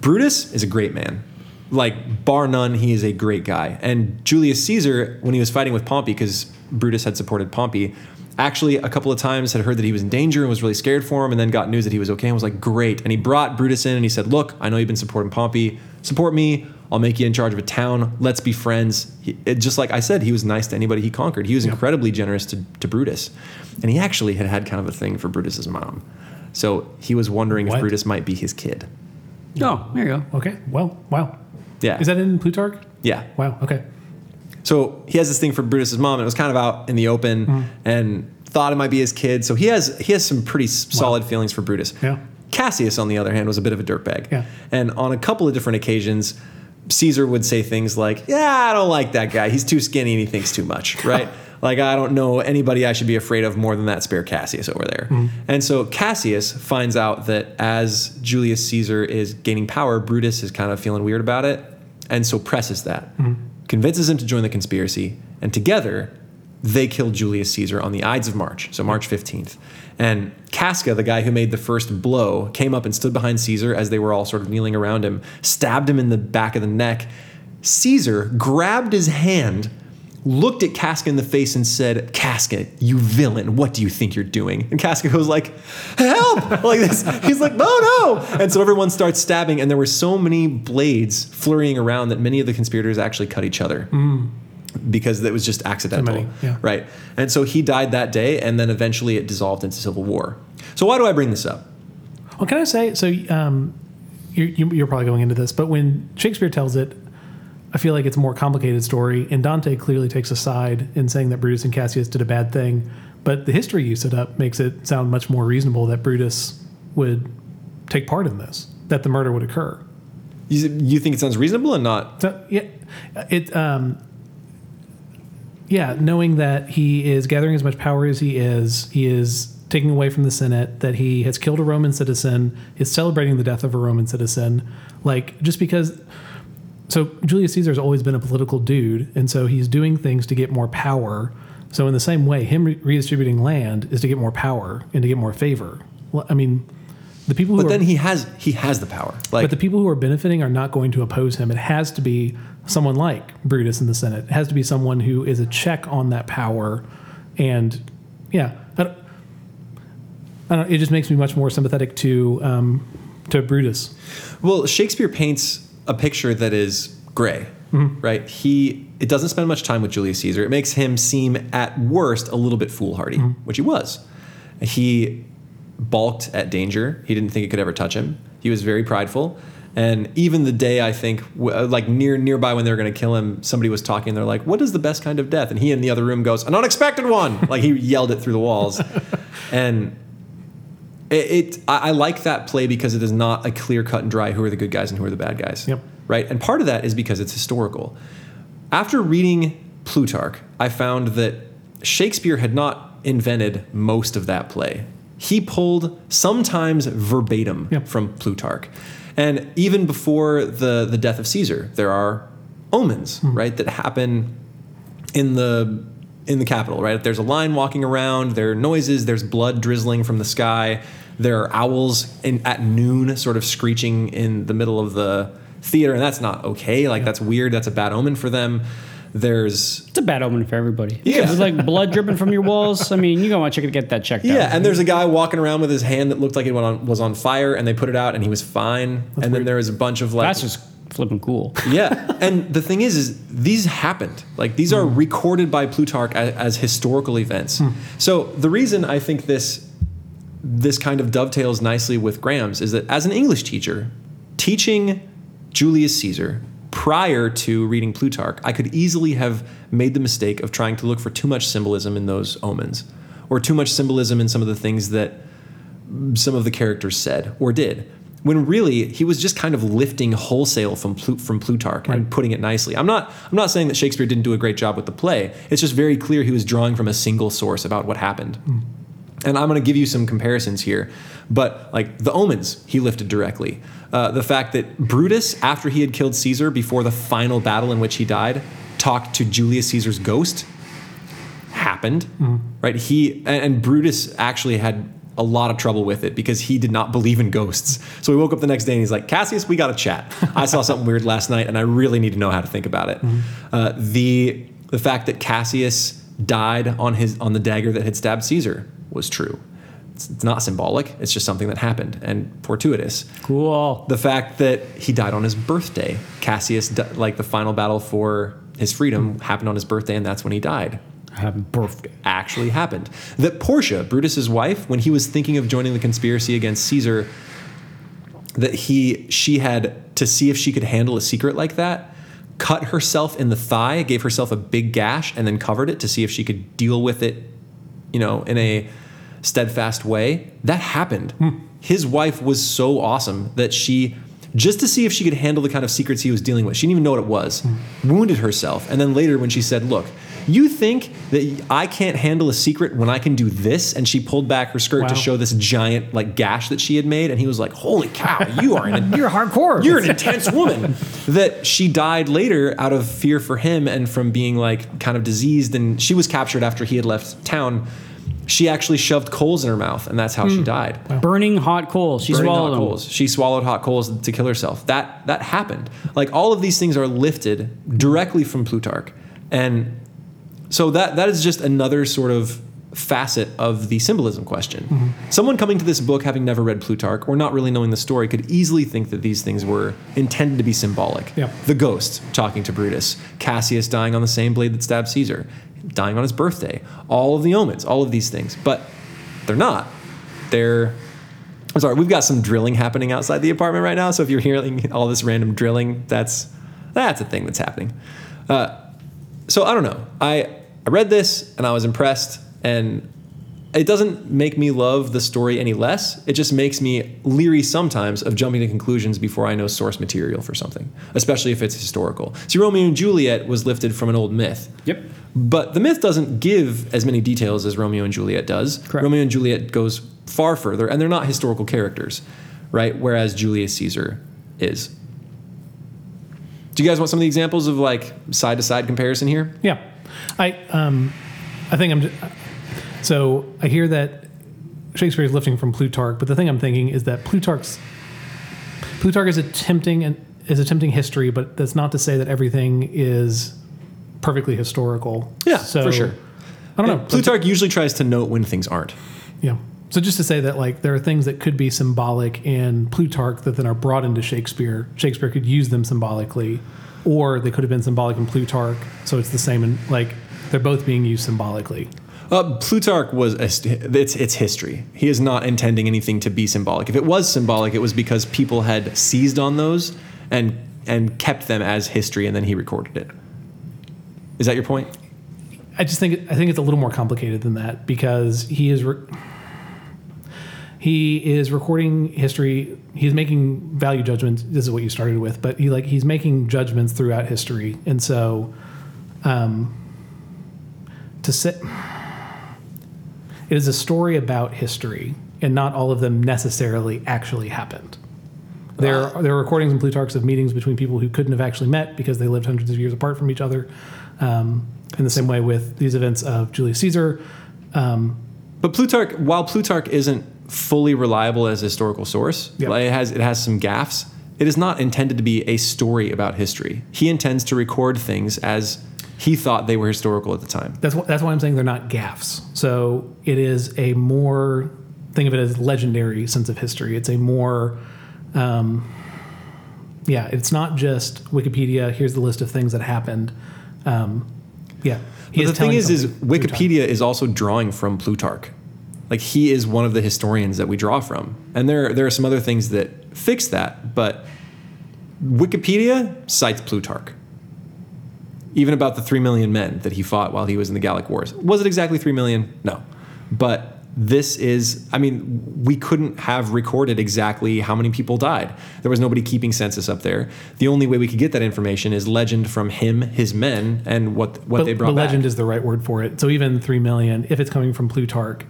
Brutus is a great man. Like, bar none, he is a great guy. And Julius Caesar, when he was fighting with Pompey, because Brutus had supported Pompey, actually a couple of times had heard that he was in danger and was really scared for him, and then got news that he was okay and was like, great. And he brought Brutus in and he said, look, I know you've been supporting Pompey. Support me. I'll make you in charge of a town. Let's be friends. Just like I said, he was nice to anybody he conquered. He was incredibly generous to Brutus. And he actually had kind of a thing for Brutus's mom. So he was wondering if Brutus might be his kid. Oh, there you go. Okay. Well, wow. Yeah. Is that in Plutarch? Yeah. Wow. Okay. So he has this thing for Brutus's mom, and it was kind of out in the open, and thought it might be his kid. So he has some pretty solid feelings for Brutus. Yeah. Cassius, on the other hand, was a bit of a dirtbag. Yeah. And on a couple of different occasions, Caesar would say things like, yeah, I don't like that guy. He's too skinny and he thinks too much, right? Like, I don't know anybody I should be afraid of more than that spare Cassius over there. And so Cassius finds out that as Julius Caesar is gaining power, Brutus is kind of feeling weird about it, and so presses that, convinces him to join the conspiracy, and together they kill Julius Caesar on the Ides of March, so March 15th. And Casca, the guy who made the first blow, came up and stood behind Caesar as they were all sort of kneeling around him, stabbed him in the back of the neck. Caesar grabbed his hand, looked at Casca in the face and said, Casca, you villain, what do you think you're doing? And Casca goes like, help! Like this. He's like, oh no! And so everyone starts stabbing, and there were so many blades flurrying around that many of the conspirators actually cut each other. Because it was just accidental, right? And so he died that day, and then eventually it dissolved into civil war. So why do I bring this up? Well, can I say, so you're probably going into this, but when Shakespeare tells it, I feel like it's a more complicated story, and Dante clearly takes a side in saying that Brutus and Cassius did a bad thing, but the history you set up makes it sound much more reasonable that Brutus would take part in this, that the murder would occur. You think it sounds reasonable or not? So, yeah, yeah, knowing that he is gathering as much power as he is taking away from the Senate, that he has killed a Roman citizen, is celebrating the death of a Roman citizen. Like, just because... So Julius Caesar's always been a political dude, and so he's doing things to get more power. So in the same way, him redistributing land is to get more power and to get more favor. Well, I mean... The people who he has the power. Like, but the people who are benefiting are not going to oppose him. It has to be someone like Brutus in the Senate. It has to be someone who is a check on that power. And, yeah, I don't, it just makes me much more sympathetic to Brutus. Well, Shakespeare paints a picture that is gray, right? It doesn't spend much time with Julius Caesar. It makes him seem, at worst, a little bit foolhardy, which he was. He balked at danger. He didn't think it could ever touch him. He was very prideful. And even the day, I think, like nearby when they were going to kill him, somebody was talking. They're like, what is the best kind of death? And he in the other room goes, an unexpected one. Like, he yelled it through the walls. And I like that play because it is not a clear cut and dry who are the good guys and who are the bad guys. Yep. Right? And part of that is because it's historical. After reading Plutarch, I found that Shakespeare had not invented most of that play. He pulled sometimes verbatim from Plutarch. And even before the death of Caesar, there are omens, right, that happen in the Capitol, right? If there's a lion walking around, there are noises, there's blood drizzling from the sky, there are owls at noon sort of screeching in the middle of the theater, and that's not okay. Like, that's weird. That's a bad omen for them. It's a bad omen for everybody. Yeah. There's like blood dripping from your walls. I mean, you're going to want to get that checked out. Yeah, and there's a guy walking around with his hand that looked like it was on fire, and they put it out, and he was fine. That's weird. Then there was a bunch of like... That's just flipping cool. Yeah, and the thing is these happened. Like, these are recorded by Plutarch as historical events. So the reason I think this kind of dovetails nicely with Graham's is that as an English teacher, teaching Julius Caesar... Prior to reading Plutarch, I could easily have made the mistake of trying to look for too much symbolism in those omens or too much symbolism in some of the things that some of the characters said or did, when really he was just kind of lifting wholesale from Plutarch and putting it nicely. I'm not saying that Shakespeare didn't do a great job with the play. It's just very clear he was drawing from a single source about what happened. Mm. And I'm going to give you some comparisons here, but like the omens, he lifted directly. The fact that Brutus, after he had killed Caesar before the final battle in which he died, talked to Julius Caesar's ghost, happened, mm-hmm. right? And Brutus actually had a lot of trouble with it because he did not believe in ghosts. So he woke up the next day and he's like, Cassius, we got to chat. I saw something weird last night and I really need to know how to think about it. Mm-hmm. The fact that Cassius died on the dagger that had stabbed Caesar was true. It's not symbolic. It's just something that happened and fortuitous. Cool. The fact that he died on his birthday. Cassius, like the final battle for his freedom, happened on his birthday, and that's when he died. Happy birthday. Actually happened. That Portia, Brutus's wife, when he was thinking of joining the conspiracy against Caesar, that she had, to see if she could handle a secret like that, cut herself in the thigh, gave herself a big gash, and then covered it to see if she could deal with it, you know, in a steadfast way. That happened. Hmm. His wife was so awesome that she, just to see if she could handle the kind of secrets he was dealing with, she didn't even know what it was, wounded herself. And then later when she said, look, you think that I can't handle a secret when I can do this? And she pulled back her skirt to show this giant like gash that she had made. And he was like, holy cow, you're hardcore. You're an intense woman. That she died later out of fear for him and from being like kind of diseased. And she was captured after he had left town. She actually shoved coals in her mouth, and that's how she died. Wow. Burning hot coals. She swallowed coals. She swallowed hot coals to kill herself. That happened. Like, all of these things are lifted directly from Plutarch. And so that is just another sort of facet of the symbolism question. Mm-hmm. Someone coming to this book having never read Plutarch or not really knowing the story could easily think that these things were intended to be symbolic. Yep. The ghost talking to Brutus, Cassius dying on the same blade that stabbed Caesar, dying on his birthday, all of the omens, all of these things, but they're not. I'm sorry, we've got some drilling happening outside the apartment right now, so if you're hearing all this random drilling, that's a thing that's happening. So I don't know. I read this and I was impressed. And it doesn't make me love the story any less. It just makes me leery sometimes of jumping to conclusions before I know source material for something, especially if it's historical. See, Romeo and Juliet was lifted from an old myth. Yep. But the myth doesn't give as many details as Romeo and Juliet does. Correct. Romeo and Juliet goes far further, and they're not historical characters, right? Whereas Julius Caesar is. Do you guys want some of the examples of like side-to-side comparison here? Yeah. I think So I hear that Shakespeare is lifting from Plutarch, but the thing I'm thinking is that Plutarch is attempting history, but that's not to say that everything is perfectly historical. Yeah, so, for sure. I don't know. Plutarch usually tries to note when things aren't. Yeah. So just to say that like there are things that could be symbolic in Plutarch that then are brought into Shakespeare. Shakespeare could use them symbolically, or they could have been symbolic in Plutarch. So it's the same, and like they're both being used symbolically. Plutarch was it's history. He is not intending anything to be symbolic. If it was symbolic, it was because people had seized on those and kept them as history, and then he recorded it. Is that your point? I think it's a little more complicated than that, because he is recording history. He's making value judgments. This is what you started with, but he's making judgments throughout history, and so it is a story about history, and not all of them necessarily actually happened. There are recordings in Plutarch of meetings between people who couldn't have actually met because they lived hundreds of years apart from each other. In the same way with these events of Julius Caesar. But Plutarch, while Plutarch isn't fully reliable as a historical source, yep. it has some gaffes, it is not intended to be a story about history. He intends to record things as he thought they were historical at the time. That's why I'm saying they're not gaffes. So it is a more, think of it as legendary sense of history. It's a more, it's not just Wikipedia, here's the list of things that happened. But the thing is Wikipedia is also drawing from Plutarch. Like, he is one of the historians that we draw from. And there are some other things that fix that, but Wikipedia cites Plutarch. Even about the 3 million men that he fought while he was in the Gallic Wars. Was it exactly 3 million? No. But this is, I mean, we couldn't have recorded exactly how many people died. There was nobody keeping census up there. The only way we could get that information is legend from him, his men, and what they brought back. But legend is the right word for it. So even 3 million, if it's coming from Plutarch,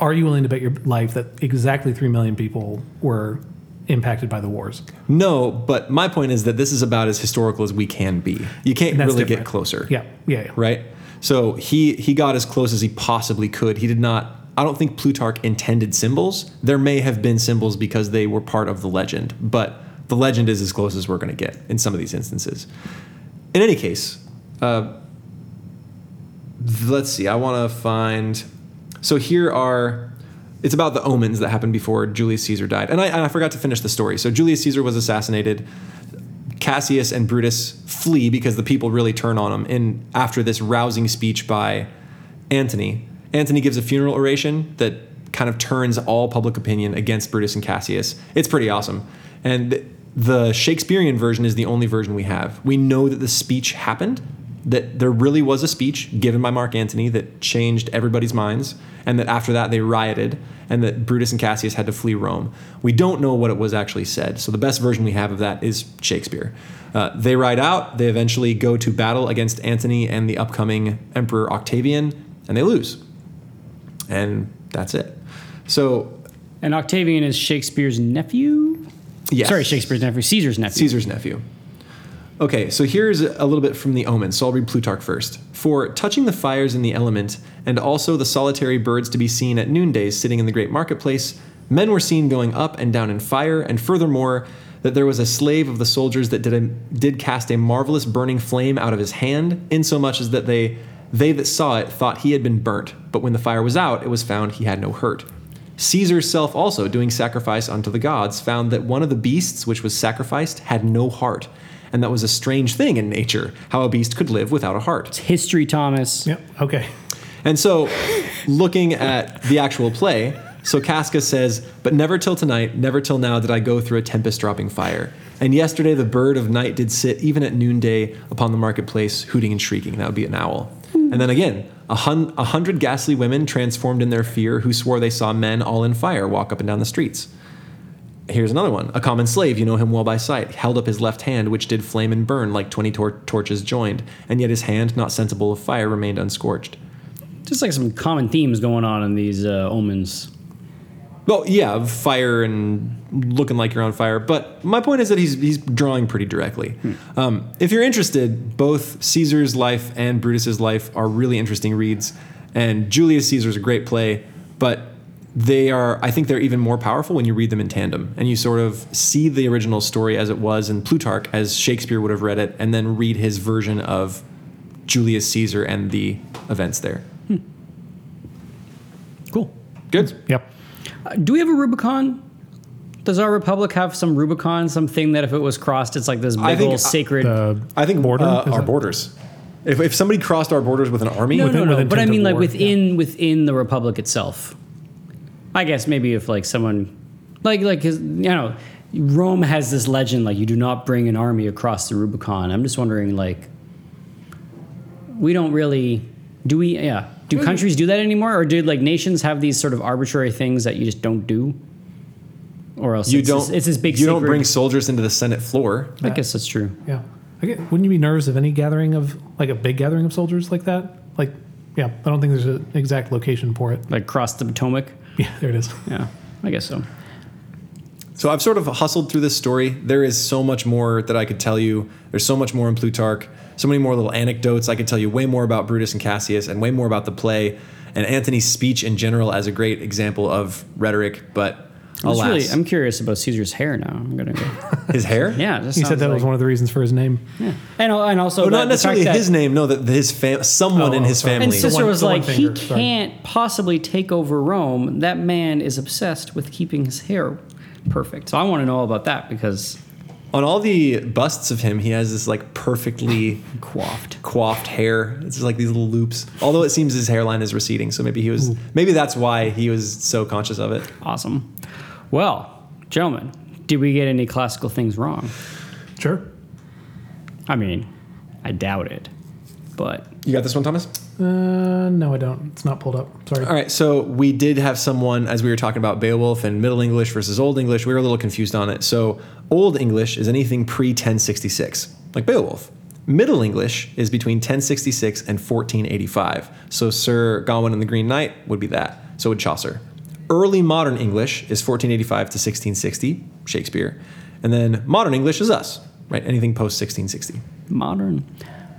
are you willing to bet your life that exactly 3 million people were impacted by the wars? No, but my point is that this is about as historical as we can be. You can't really get closer. Yeah. Right? So he got as close as he possibly could. He did not, I don't think Plutarch intended symbols. There may have been symbols because they were part of the legend, but the legend is as close as we're going to get in some of these instances. In any case, let's see. I want to find, so here are, it's about the omens that happened before Julius Caesar died. And I forgot to finish the story. So Julius Caesar was assassinated. Cassius and Brutus flee because the people really turn on them. And after this rousing speech by Antony, Antony gives a funeral oration that kind of turns all public opinion against Brutus and Cassius. It's pretty awesome. And the Shakespearean version is the only version we have. We know that the speech happened, that there really was a speech given by Mark Antony that changed everybody's minds, and that after that they rioted, and that Brutus and Cassius had to flee Rome. We don't know what it was actually said, so the best version we have of that is Shakespeare. They ride out, they eventually go to battle against Antony and the upcoming Emperor Octavian, and they lose. And that's it. And Octavian is Shakespeare's nephew? Yes. Sorry, Shakespeare's nephew, Caesar's nephew. Caesar's nephew. Okay, so here's a little bit from the omen, so I'll read Plutarch first. For touching the fires in the element, and also the solitary birds to be seen at noonday sitting in the great marketplace, men were seen going up and down in fire, and furthermore, that there was a slave of the soldiers that did cast a marvelous burning flame out of his hand, insomuch as that they that saw it thought he had been burnt, but when the fire was out, it was found he had no hurt. Caesar's self also, doing sacrifice unto the gods, found that one of the beasts which was sacrificed had no heart. And that was a strange thing in nature, how a beast could live without a heart. It's history, Thomas. Yep, okay. And so, looking at the actual play, so Casca says, "But never till tonight, never till now did I go through a tempest dropping fire. And yesterday the bird of night did sit, even at noonday, upon the marketplace, hooting and shrieking." That would be an owl. And then again, 100 ghastly women transformed in their fear, who swore they saw men all in fire walk up and down the streets. Here's another one. A common slave, you know him well by sight, held up his left hand, which did flame and burn like 20 torches joined, and yet his hand, not sensible of fire, remained unscorched. Just like some common themes going on in these omens. Well, yeah, fire and looking like you're on fire. But my point is that he's drawing pretty directly. If you're interested, both Caesar's life and Brutus's life are really interesting reads, and Julius Caesar's a great play, but they are, I think they're even more powerful when you read them in tandem and you sort of see the original story as it was in Plutarch, as Shakespeare would have read it, and then read his version of Julius Caesar and the events there. Cool. Good. Yep. Do we have a Rubicon? Does our Republic have some Rubicon, something that if it was crossed, it's like this big old sacred... I think border, our borders. If somebody crossed our borders with an army... No. But I mean like within the Republic itself. I guess maybe if like someone Rome has this legend, like you do not bring an army across the Rubicon. I'm just wondering, like, we don't really, do we? Yeah. Do countries do that anymore? Or do like nations have these sort of arbitrary things that you just don't do? Or else it's this big secret. You don't bring soldiers into the Senate floor. I guess that's true. Yeah. Wouldn't you be nervous of any gathering of like a big gathering of soldiers like that? Like, yeah, I don't think there's an exact location for it. Like cross the Potomac? Yeah, there it is. Yeah, I guess so. So I've sort of hustled through this story. There is so much more that I could tell you. There's so much more in Plutarch, so many more little anecdotes. I could tell you way more about Brutus and Cassius and way more about the play and Antony's speech in general as a great example of rhetoric, but alas. I'm curious about Caesar's hair now. I'm going to go. His hair? Yeah. You said that was one of the reasons for his name. Yeah. And also... Well, not necessarily his name. No, that his someone in his family. And Cicero was like, he can't possibly take over Rome. That man is obsessed with keeping his hair perfect. So I want to know about that because... On all the busts of him, he has this like perfectly coiffed hair. It's just like these little loops. Although it seems his hairline is receding, so maybe that's why he was so conscious of it. Awesome. Well, gentlemen, did we get any classical things wrong? Sure. I mean, I doubt it, but... You got this one, Thomas? No, I don't. It's not pulled up. Sorry. All right. So we did have someone, as we were talking about Beowulf and Middle English versus Old English, we were a little confused on it. So Old English is anything pre-1066, like Beowulf. Middle English is between 1066 and 1485. So Sir Gawain and the Green Knight would be that. So would Chaucer. Early Modern English is 1485 to 1660, Shakespeare. And then Modern English is us, right? Anything post-1660. Modern.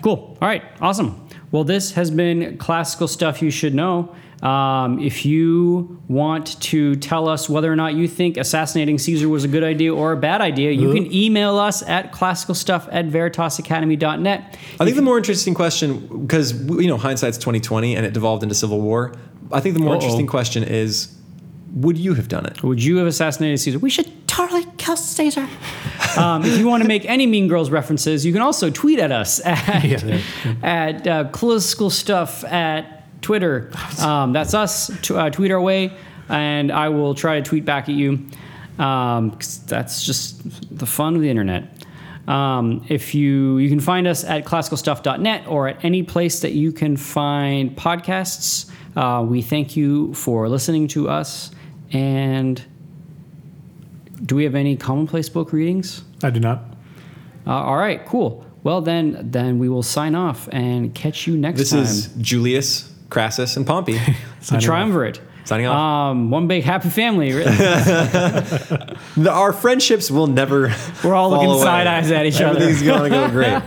Cool. All right. Awesome. Well, this has been classical stuff you should know. If you want to tell us whether or not you think assassinating Caesar was a good idea or a bad idea, you can email us at classicalstuff@veritasacademy.net. I think the more interesting question, because you know hindsight's 2020 and it devolved into civil war. I think the more interesting question is, would you have done it? Would you have assassinated Caesar? We should totally kill Caesar. If you want to make any Mean Girls references, you can also tweet at us at classical stuff at Twitter. That's us. Tweet our way, and I will try to tweet back at you. 'Cause that's just the fun of the internet. If you can find us at classicalstuff.net or at any place that you can find podcasts. We thank you for listening to us. And do we have any commonplace book readings? I do not. All right, cool. Well, then we will sign off and catch you next time. This is Julius, Crassus, and Pompey. The triumvirate. Signing off. One big happy family. Really. Our friendships will never We're all looking away. Side eyes at each other. Everything's going to go great.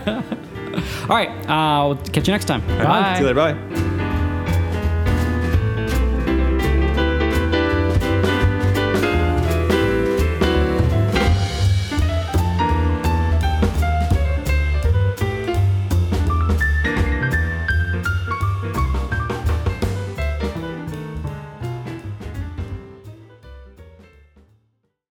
All right, I'll catch you next time. Right, bye. See you later. Bye.